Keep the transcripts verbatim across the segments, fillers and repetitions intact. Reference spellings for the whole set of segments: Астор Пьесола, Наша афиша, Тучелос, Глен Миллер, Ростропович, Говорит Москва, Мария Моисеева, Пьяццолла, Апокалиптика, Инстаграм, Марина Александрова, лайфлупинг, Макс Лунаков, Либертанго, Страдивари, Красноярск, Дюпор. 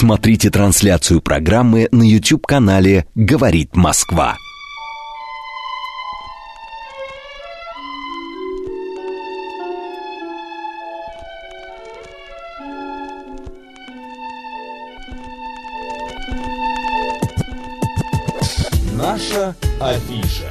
Смотрите трансляцию программы на YouTube-канале «Говорит Москва». Наша афиша.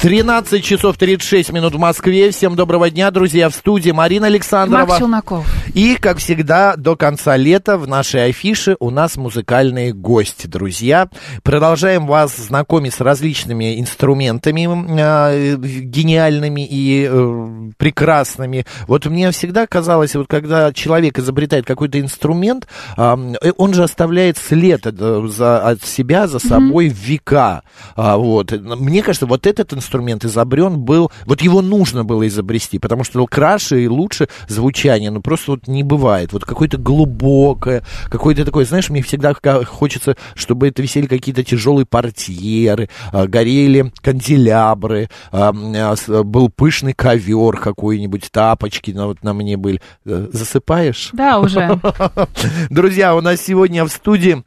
тринадцать часов тридцать шесть минут в Москве. Всем доброго дня, друзья. В студии Марина Александрова. Макс Лунаков. И, как всегда, до конца лета в нашей афише у нас музыкальные гости, друзья. Продолжаем вас знакомить с различными инструментами э, гениальными и э, прекрасными. Вот мне всегда казалось, вот когда человек изобретает какой-то инструмент, э, он же оставляет след за, от себя, за собой в века. А, вот. Мне кажется, вот этот инструмент инструмент изобрен был, вот его нужно было изобрести, потому что краше и лучше звучание, ну просто вот не бывает. Вот какое-то глубокое, какое-то такое, знаешь, мне всегда хочется, чтобы это висели какие-то тяжелые портьеры, горели канделябры, был пышный ковер какой-нибудь, тапочки на, вот на мне были. Засыпаешь? Да, уже. Друзья, у нас сегодня в студии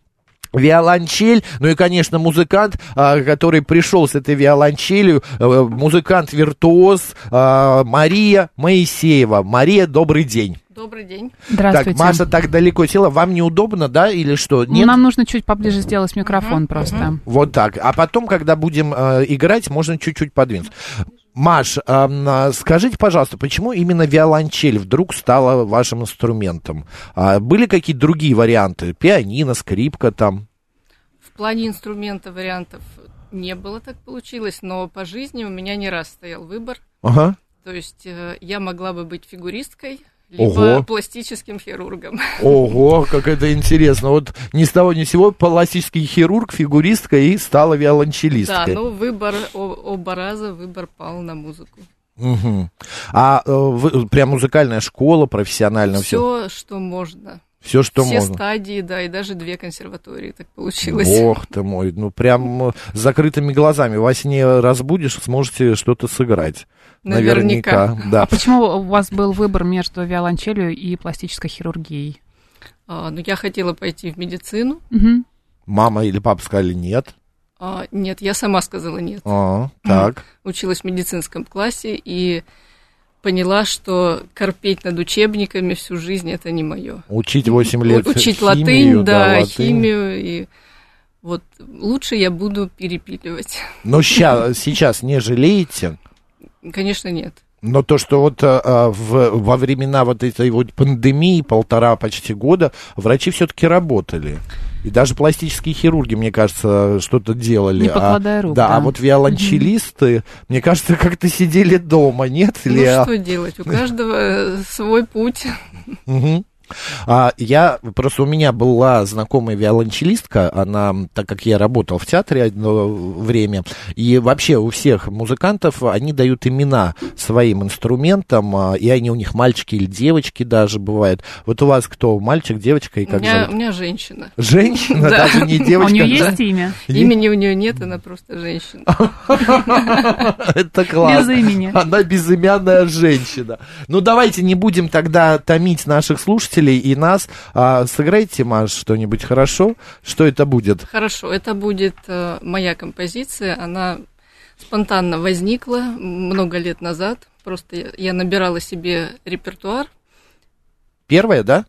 виолончель, ну и, конечно, музыкант, который пришел с этой виолончелью, музыкант-виртуоз Мария Моисеева. Мария, добрый день. Добрый день. Здравствуйте. Так, Маша так далеко села. Вам неудобно, да, или что? Нет? Нам нужно чуть поближе сделать микрофон uh-huh. просто. Uh-huh. Вот так. А потом, когда будем э, играть, можно чуть-чуть подвинуть. Маш, э, скажите, пожалуйста, почему именно виолончель вдруг стала вашим инструментом? А были какие-то другие варианты? Пианино, скрипка там? В плане инструмента вариантов не было, так получилось, но по жизни у меня не раз стоял выбор. Ага. То есть э, я могла бы быть фигуристкой, либо Ого. пластическим хирургом. Ого, как это интересно. Вот ни с того ни с сего пластический хирург, фигуристка и стала виолончелисткой. Да, но выбор, оба раза выбор пал на музыку. Угу. А вы, прям музыкальная школа, профессиональная? Все, все, что можно. Все, что Все можно. стадии, да, и даже две консерватории, так получилось. Бог ты мой, ну прям с закрытыми глазами. Во сне разбудишь, сможете что-то сыграть. Наверняка. Наверняка, да. А почему у вас был выбор между виолончелью и пластической хирургией? А, ну, я хотела пойти в медицину. Угу. Мама или папа сказали нет? А, нет, я сама сказала нет. А, так. Училась в медицинском классе и... поняла, что корпеть над учебниками всю жизнь — это не мое. Учить восемь лет Учить химию, латынь, да, да латынь. химию. И вот лучше я буду перепиливать. Но ща, сейчас не жалеете? Конечно, нет. Но то, что вот а, в, во времена вот этой вот пандемии, полтора почти года, врачи все-таки работали. И даже пластические хирурги, мне кажется, что-то делали. Не покладая рук, а, да, да, а вот виолончелисты, mm-hmm. мне кажется, как-то сидели дома, нет? Ну, Или... что делать? У каждого свой путь. Mm-hmm. А, я, просто у меня была знакомая виолончелистка, она, так как я работал в театре одно время, и вообще у всех музыкантов они дают имена своим инструментам, и они у них мальчики или девочки даже бывают. Вот у вас кто, мальчик, девочка и как зовут? У меня, у меня женщина. Женщина? Даже не девочка? У нее есть имя? Имени у нее нет, она просто женщина. Это классно. Без имени. Она безымянная женщина. Ну, давайте не будем тогда томить наших слушателей и нас. А, сыграйте, Маш, что-нибудь хорошо. Что это будет? Хорошо, это будет э, моя композиция. Она спонтанно возникла много лет назад. Просто я, я набирала себе репертуар. Первая, да?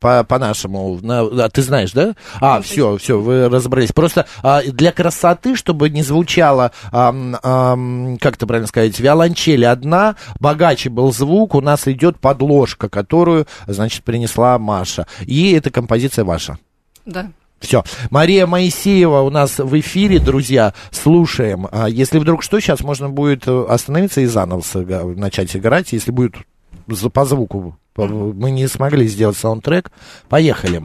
По, по-нашему, на, ты знаешь, да? А, все, все, вы разобрались. Просто а, для красоты, чтобы не звучало, а, а, как это правильно сказать, виолончель одна, богаче был звук, у нас идет подложка, которую, значит, принесла Маша. И эта композиция ваша. Да. Все. Мария Моисеева у нас в эфире, друзья, слушаем. А, если вдруг что, сейчас можно будет остановиться и заново начать играть, если будет по звуку. Мы не смогли сделать саундтрек. Поехали.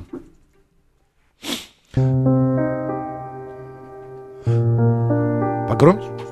Погромче. Thank you.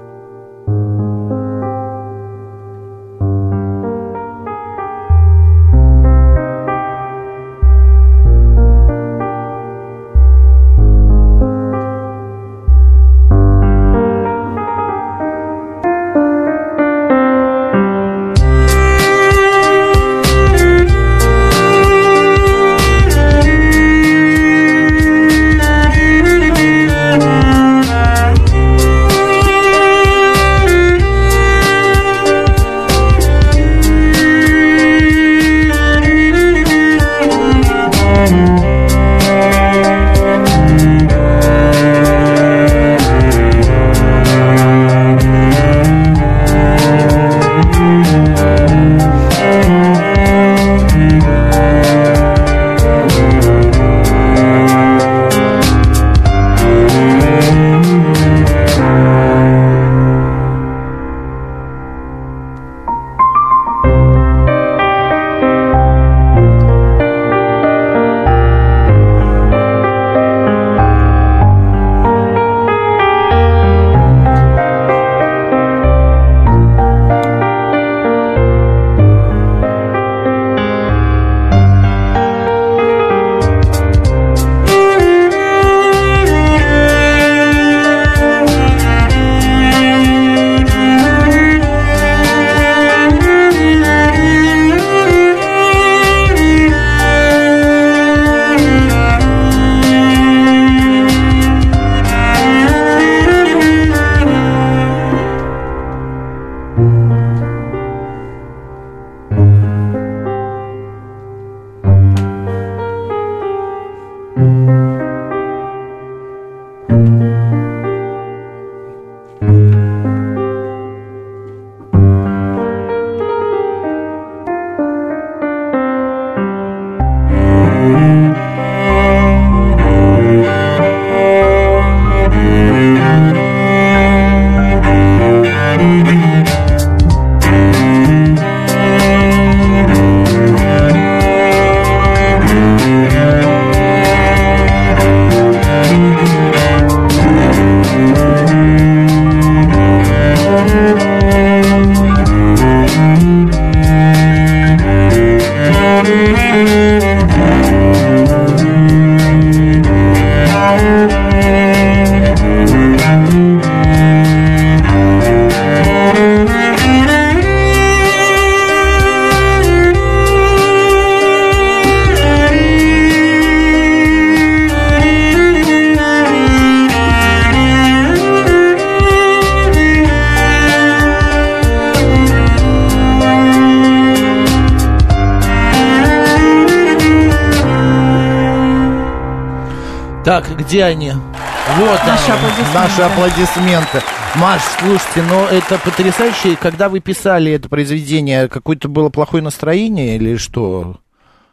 Где они? Вот наши они, аплодисменты. Наши аплодисменты. Маш, слушайте, ну это потрясающе. Когда вы писали это произведение, какое-то было плохое настроение или что?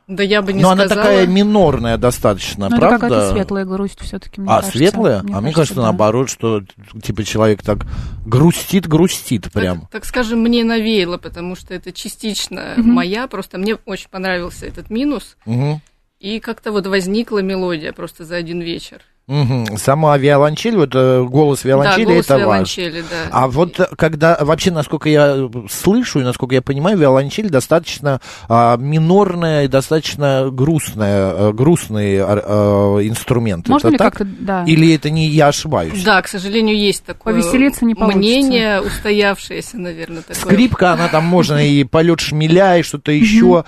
Да я бы не сказала. Но она такая минорная достаточно, ну, правда? Ну, какая-то светлая грусть все-таки, мне а, кажется. Светлая? Мне а, светлая? А мне кажется, да. Наоборот, что типа человек так грустит-грустит прям. Так, так скажем, мне навеяло, потому что это частично mm-hmm. моя, просто мне очень понравился этот минус. Mm-hmm. И как-то вот возникла мелодия просто за один вечер. Угу. Сама виолончель, вот голос виолончели, да, голос это виолончели, ваш. Да. А вот когда, вообще, насколько я слышу и насколько я понимаю, виолончель достаточно а, минорная и достаточно грустная, грустный а, а, инструмент. Можно это ли так? Как-то, да. Или это не я ошибаюсь? Да, к сожалению, есть такое повеселиться не получится. Мнение устоявшееся, наверное, такое. Скрипка, она там можно и полет шмеля, и что-то еще.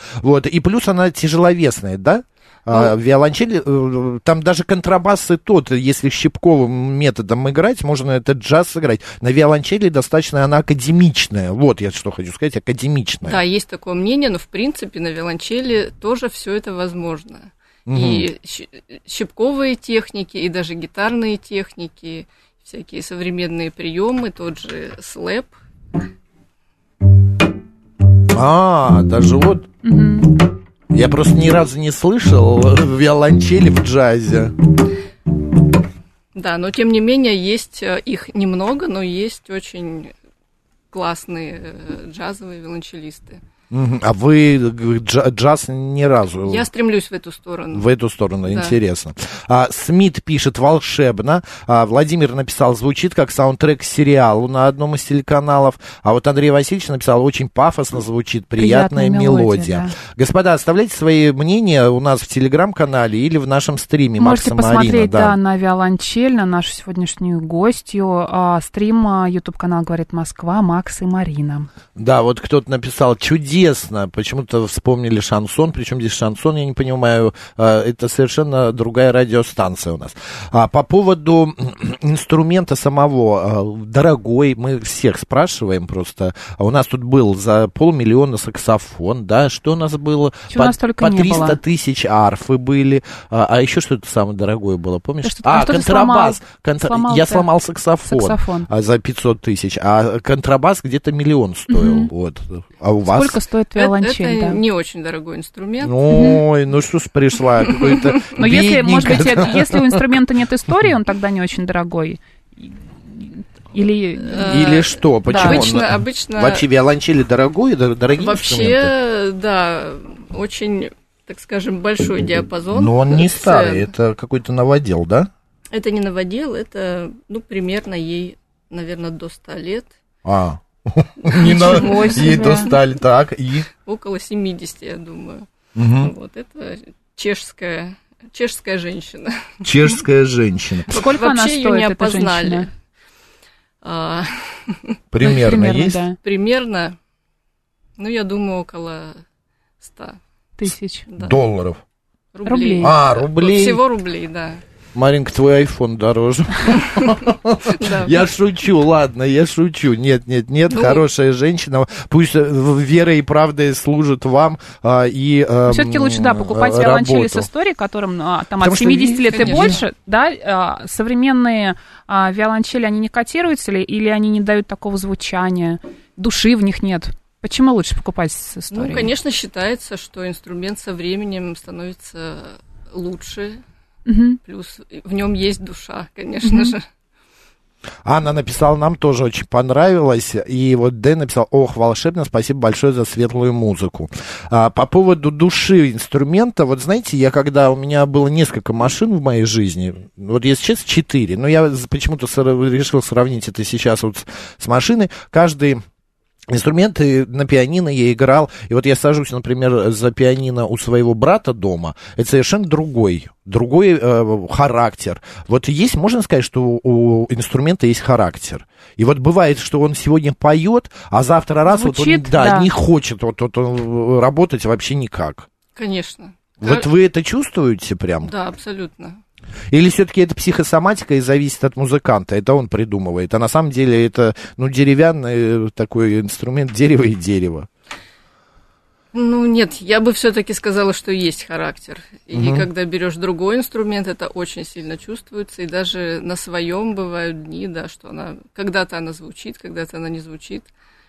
И плюс она тяжеловесная, да? А, виолончель, там даже контрабасы тот, если щипковым методом играть, можно этот джаз сыграть. На виолончели достаточно она академичная. Вот я что хочу сказать, академичная. Да, есть такое мнение, но в принципе на виолончели тоже все это возможно. Угу. И щипковые техники, и даже гитарные техники, всякие современные приемы, тот же слэп. А, даже вот... Угу. Я просто ни разу не слышал виолончели в джазе. Да, но тем не менее есть их немного, но есть очень классные джазовые виолончелисты. А вы джаз ни разу? Я стремлюсь в эту сторону. В эту сторону, да. Интересно. А, Смит пишет волшебно. А, Владимир написал, звучит как саундтрек к сериалу на одном из телеканалов. А вот Андрей Васильевич написал, очень пафосно звучит, приятная, приятная мелодия. мелодия. Да. Господа, оставляйте свои мнения у нас в телеграм-канале или в нашем стриме. Можете Макса посмотреть Марина, да. Да, на виолончель, на нашу сегодняшнюю гостью. А, стрим, YouTube-канал «Говорит Москва», Макс и Марина. Да, вот кто-то написал, чудесно. Почему-то вспомнили шансон, причем здесь шансон, я не понимаю, это совершенно другая радиостанция у нас. А по поводу инструмента самого, дорогой, мы всех спрашиваем просто, у нас тут был за полмиллиона саксофон, да, что у нас было? По, у нас только по триста тысяч арфы были, а, а еще что-то самое дорогое было, помнишь? А, а контрабас, сломал, контр... сломал, я сломал саксофон, саксофон за пятьсот тысяч, а контрабас где-то миллион стоил, mm-hmm. вот. А у вас? Сколько стоит виолончель? Это, это да. не очень дорогой инструмент. Ой, ну что ж пришла, какой-то Но если, может быть, если у инструмента нет истории, он тогда не очень дорогой. Или, Или что? Почему? Да, обычно, обычно... Вообще виолончели дорогой, дорогие вообще, инструменты? Вообще, да, очень, так скажем, большой диапазон. Но он не цен. Старый, это какой-то новодел, да? Это не новодел, это, ну, примерно ей, наверное, до ста лет. А, Ничего себе. Ей достали, так, и... Около семидесяти, я думаю. Угу. Вот, это чешская, чешская женщина. Чешская женщина. Сколько она стоит, её не опознали. А... Примерно есть? Да. Примерно, ну, я думаю, около ста. Тысяч. Да. Долларов. Рублей. рублей. А, рублей. Всего рублей, да. Маринка, твой айфон дороже. Я шучу, ладно, я шучу. Нет, нет, нет, хорошая женщина. Пусть верой и правдой служит вам и все-таки лучше, да, покупать виолончели с историей, которым там от семидесяти лет и больше, да, современные виолончели, они не котируются ли, или они не дают такого звучания, души в них нет? Почему лучше покупать с историей? Ну, конечно, считается, что инструмент со временем становится лучше. Uh-huh. Плюс в нем есть душа, конечно uh-huh. же. Анна написала, нам тоже очень понравилось. И вот Дэн написал, ох, волшебно, спасибо большое за светлую музыку. А, по поводу души инструмента, вот знаете, я когда, у меня было несколько машин в моей жизни, вот если честно, четыре, но я почему-то решил сравнить это сейчас вот с машиной, каждый... Инструменты на пианино я играл, и вот я сажусь, например, за пианино у своего брата дома, это совершенно другой, другой э, характер. Вот есть, можно сказать, что у, у инструмента есть характер. И вот бывает, что он сегодня поет, а завтра раз Звучит, вот он да, да. не хочет вот, вот он работать вообще никак. Конечно. Вот вы это чувствуете прям? Да, абсолютно. Или все-таки это психосоматика и зависит от музыканта, это он придумывает, а на самом деле это, ну, деревянный такой инструмент, дерево и дерево. Ну, нет, я бы все-таки сказала, что есть характер, и угу. когда берешь другой инструмент, это очень сильно чувствуется, и даже на своем бывают дни, да, что она, когда-то она звучит, когда-то она не звучит.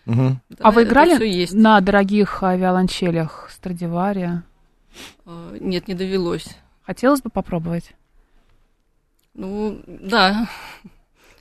Угу. Да, а вы играли на дорогих виолончелях Страдивари? Нет, не довелось. Хотелось бы попробовать? Ну, да.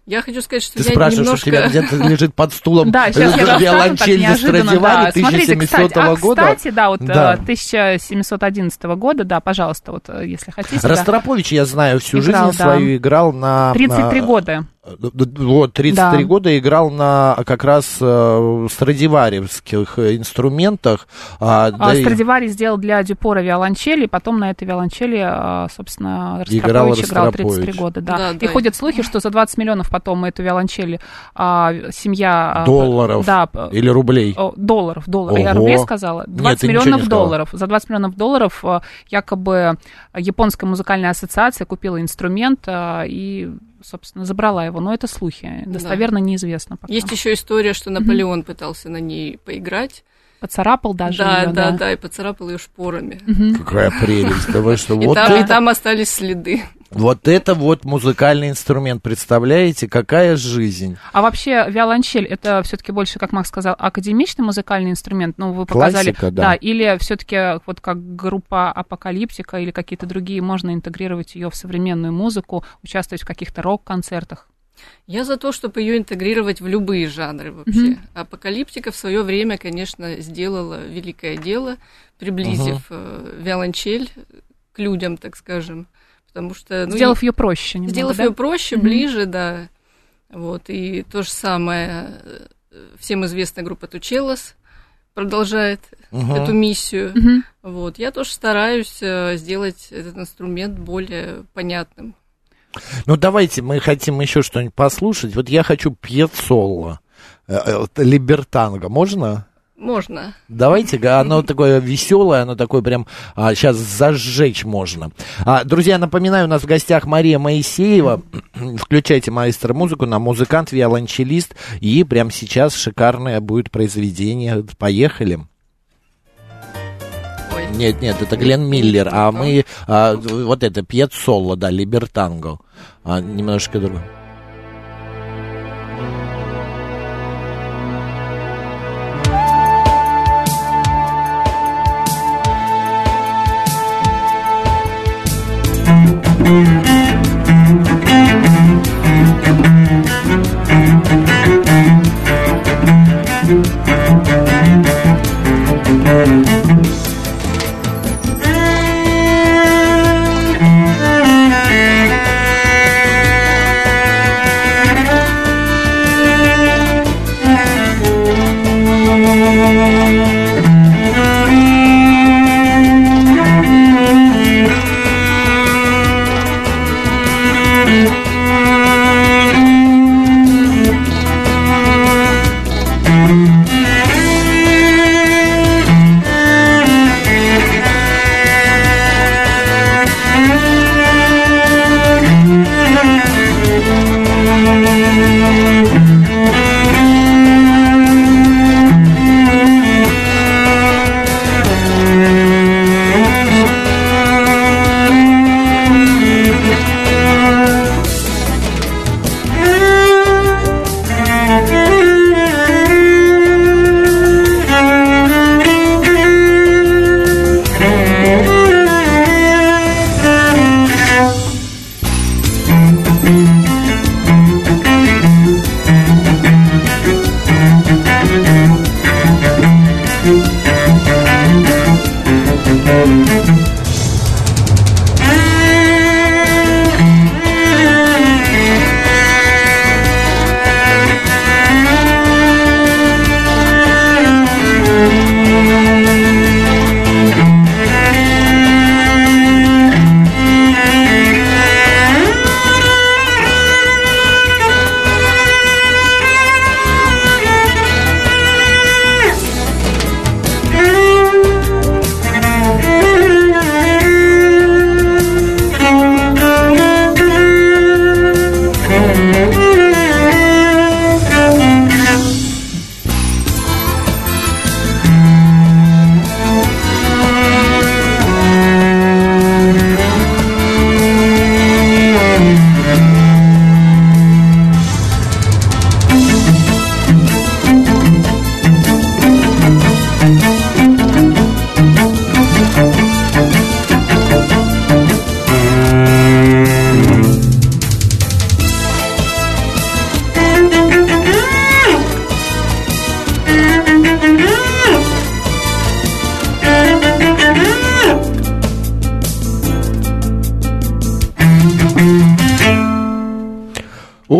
Я хочу сказать, что ты я немножко... Ты спрашиваешь, что у тебя где-то лежит под стулом да, виолончель на Страдивари тысяча семисотого года. Кстати, да, вот да. тысяча семьсот одиннадцатого года, да, пожалуйста, вот если хотите. Ростропович, да. я знаю, всю играл, жизнь да. свою играл на... тридцать три на... года. Вот, тридцать три да. года играл на как раз э, страдиваревских инструментах. А, а, да Страдивари и... сделал для Дюпора виолончели, потом на этой виолончели, собственно, Ростропович играл, играл тридцать три года. Да. Да, и да. ходят слухи, что за двадцать миллионов потом эту виолончель а, семья... Долларов да, или рублей? О, долларов, долларов. Ого. Я рублей сказала. двадцать Нет, миллионов долларов. За двадцать миллионов долларов якобы Японская музыкальная ассоциация купила инструмент и... собственно, забрала его, но это слухи, достоверно да. неизвестно пока. Есть еще история, что Наполеон mm-hmm. пытался на ней поиграть. Поцарапал даже да, ее, да? Да, да, и поцарапал ее шпорами. Mm-hmm. Какая прелесть. Давай, что и, вот там, это... и там остались следы. Вот это вот музыкальный инструмент, представляете, какая жизнь. А вообще виолончель, это все-таки больше, как Макс сказал, академичный музыкальный инструмент, ну, вы показали. Классика, да. да. Или все-таки вот как группа Апокалиптика или какие-то другие, можно интегрировать ее в современную музыку, участвовать в каких-то рок-концертах? Я за то, чтобы ее интегрировать в любые жанры вообще. Mm-hmm. Апокалиптика в свое время, конечно, сделала великое дело, приблизив uh-huh. виолончель к людям, так скажем, потому что ну, сделав ее проще, немного, сделав да? ее проще, mm-hmm. ближе, да. Вот и то же самое всем известная группа Тучелос продолжает uh-huh. эту миссию. Uh-huh. Вот я тоже стараюсь сделать этот инструмент более понятным. Ну, давайте, мы хотим еще что-нибудь послушать. Вот я хочу Пьяццолла, Либертанго. Можно? Можно. Давайте, оно такое веселое, оно такое прям а, сейчас зажечь можно. А, друзья, напоминаю, у нас в гостях Мария Моисеева. Включайте, маэстро, музыку. Она музыкант, виолончелист. И прямо сейчас шикарное будет произведение. Поехали. Нет, нет, это Глен Миллер, а мы, а, вот это, Пьяццолла, да, Либертанго, а, немножко другое. Thank you.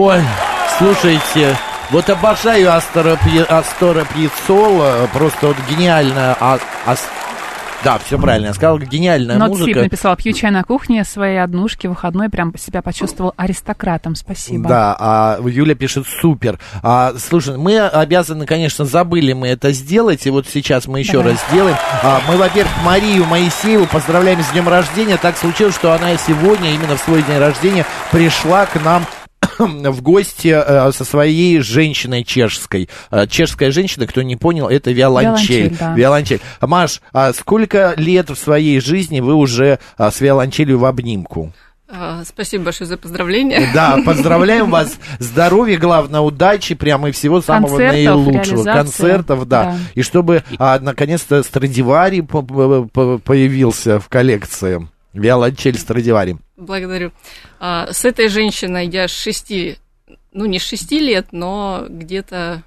Ой, слушайте, вот обожаю Астора, Астора Пьесола, просто вот гениальная... А, а, да, все правильно, я сказал, гениальная Not музыка. Сип написала, пью чай на кухне, своей однушки, выходной, прям себя почувствовал аристократом, спасибо. Да, а Юля пишет, супер. А, слушай, мы обязаны, конечно, забыли мы это сделать, и вот сейчас мы еще Давай. раз сделаем. А, мы, во-первых, Марию Моисееву поздравляем с днем рождения. Так случилось, что она сегодня, именно в свой день рождения, пришла к нам в гости э, со своей женщиной чешской. Э, чешская женщина, кто не понял, это виолончель. Виолончель, да. Виолончель. Маш, а сколько лет в своей жизни вы уже а, с виолончелью в обнимку? Спасибо большое за поздравления. Да, поздравляем вас. Здоровья, главное, удачи, прямо и всего самого наилучшего. Концертов, да. да. И чтобы, а, наконец-то, Страдивари появился в коллекции. Виолончель Страдивари. Благодарю. С этой женщиной я с шести, ну не с шести лет, но где-то,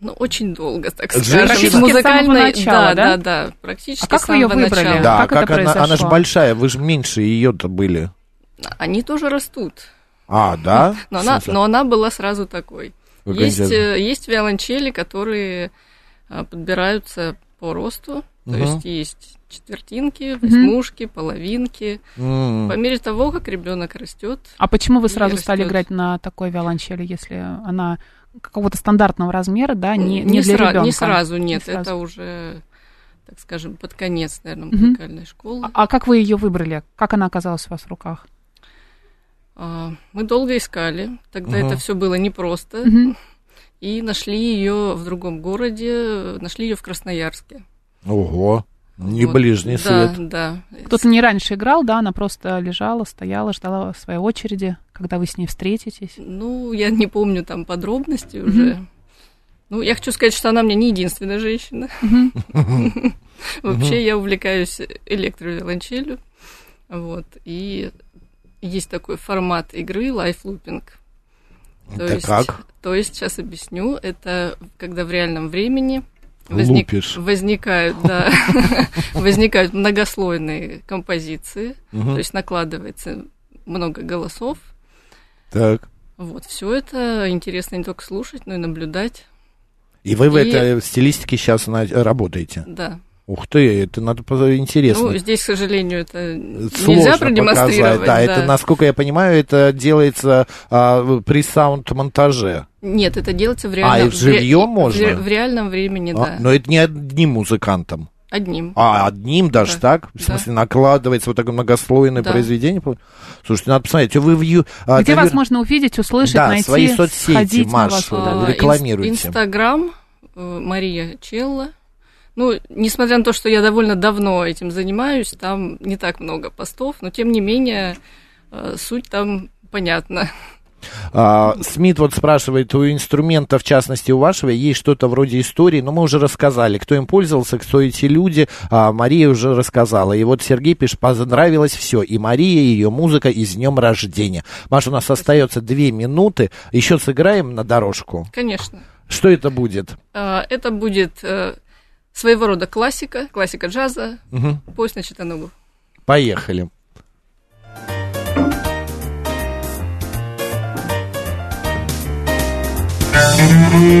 ну очень долго, так скажем. Практически музыкальной... с самого начала, да? Да, да, да. Практически а как с самого вы ее выбрали? Начала. Да, как, как это она, произошло? Она же большая, вы же меньше ее-то были. Они тоже растут. А, да? Но, она, но она была сразу такой. Есть, есть виолончели, которые подбираются по росту, то uh-huh. есть есть... четвертинки, восьмушки, mm-hmm. половинки. Mm-hmm. По мере того, как ребенок растет. А почему вы сразу растет. стали играть на такой виолончели, если она какого-то стандартного размера, да, не, не, не для сра- ребенка? Не сразу, нет. Не сразу. Это уже, так скажем, под конец, наверное, музыкальной mm-hmm. школы. А, а как вы ее выбрали? Как она оказалась у вас в руках? А, мы долго искали. Тогда mm-hmm. это все было непросто. Mm-hmm. И нашли ее в другом городе, нашли ее в Красноярске. Ого! Не вот. Ближний свет. Да, да. Кто-то не раньше играл, да, она просто лежала, стояла, ждала своей очереди, когда вы с ней встретитесь. Ну, я не помню там подробностей mm-hmm. уже. Ну, я хочу сказать, что она мне не единственная женщина. Mm-hmm. Вообще, mm-hmm. я увлекаюсь электровиолончелью. Вот. И есть такой формат игры лайфлупинг. То это есть, как? То есть, сейчас объясню, это когда в реальном времени... Возник, возникают, да, возникают многослойные композиции, угу. то есть накладывается много голосов. Так. Вот, все это интересно не только слушать, но и наблюдать. И вы и... в этой стилистике сейчас работаете? Да. Ух ты, это надо интересно. Ну, здесь, к сожалению, это сложно нельзя продемонстрировать. Да, да, это, насколько я понимаю, это делается а, при саунд-монтаже. Нет, это делается в реальном... А, и живьём в... можно? В реальном времени, а, да. Но это не одним музыкантом? Одним. А, одним даже, да. так? В смысле, да. накладывается вот такое многослойное да. произведение? Слушайте, надо посмотреть. Вы в... Где а, ты... вас можно увидеть, услышать, да, найти, свои соцсети, сходить Машу, на вас? Да, рекламируйте. Инстаграм, Мария Челла. Ну, несмотря на то, что я довольно давно этим занимаюсь, там не так много постов, но, тем не менее, суть там понятна. А, Смит вот спрашивает, у инструмента, в частности, у вашего, есть что-то вроде истории, но мы уже рассказали, кто им пользовался, кто эти люди, а Мария уже рассказала. И вот Сергей пишет, понравилось все, и Мария, и ее музыка, и с днем рождения. Маша, у нас остается две минуты, еще сыграем на дорожку? Конечно. Что это будет? Это будет... своего рода классика, классика джаза, угу. поезд на Читаногу. Поехали. Thank you.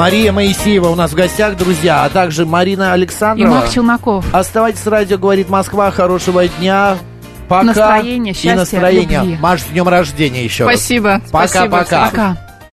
Мария Моисеева у нас в гостях, друзья, а также Марина Александрова. И Макс Лунаков. Оставайтесь с радио «Говорит Москва». Хорошего дня. Пока. Настроение, счастья, и настроение. Любви. Маш, с днем рождения еще. Спасибо. Пока-пока.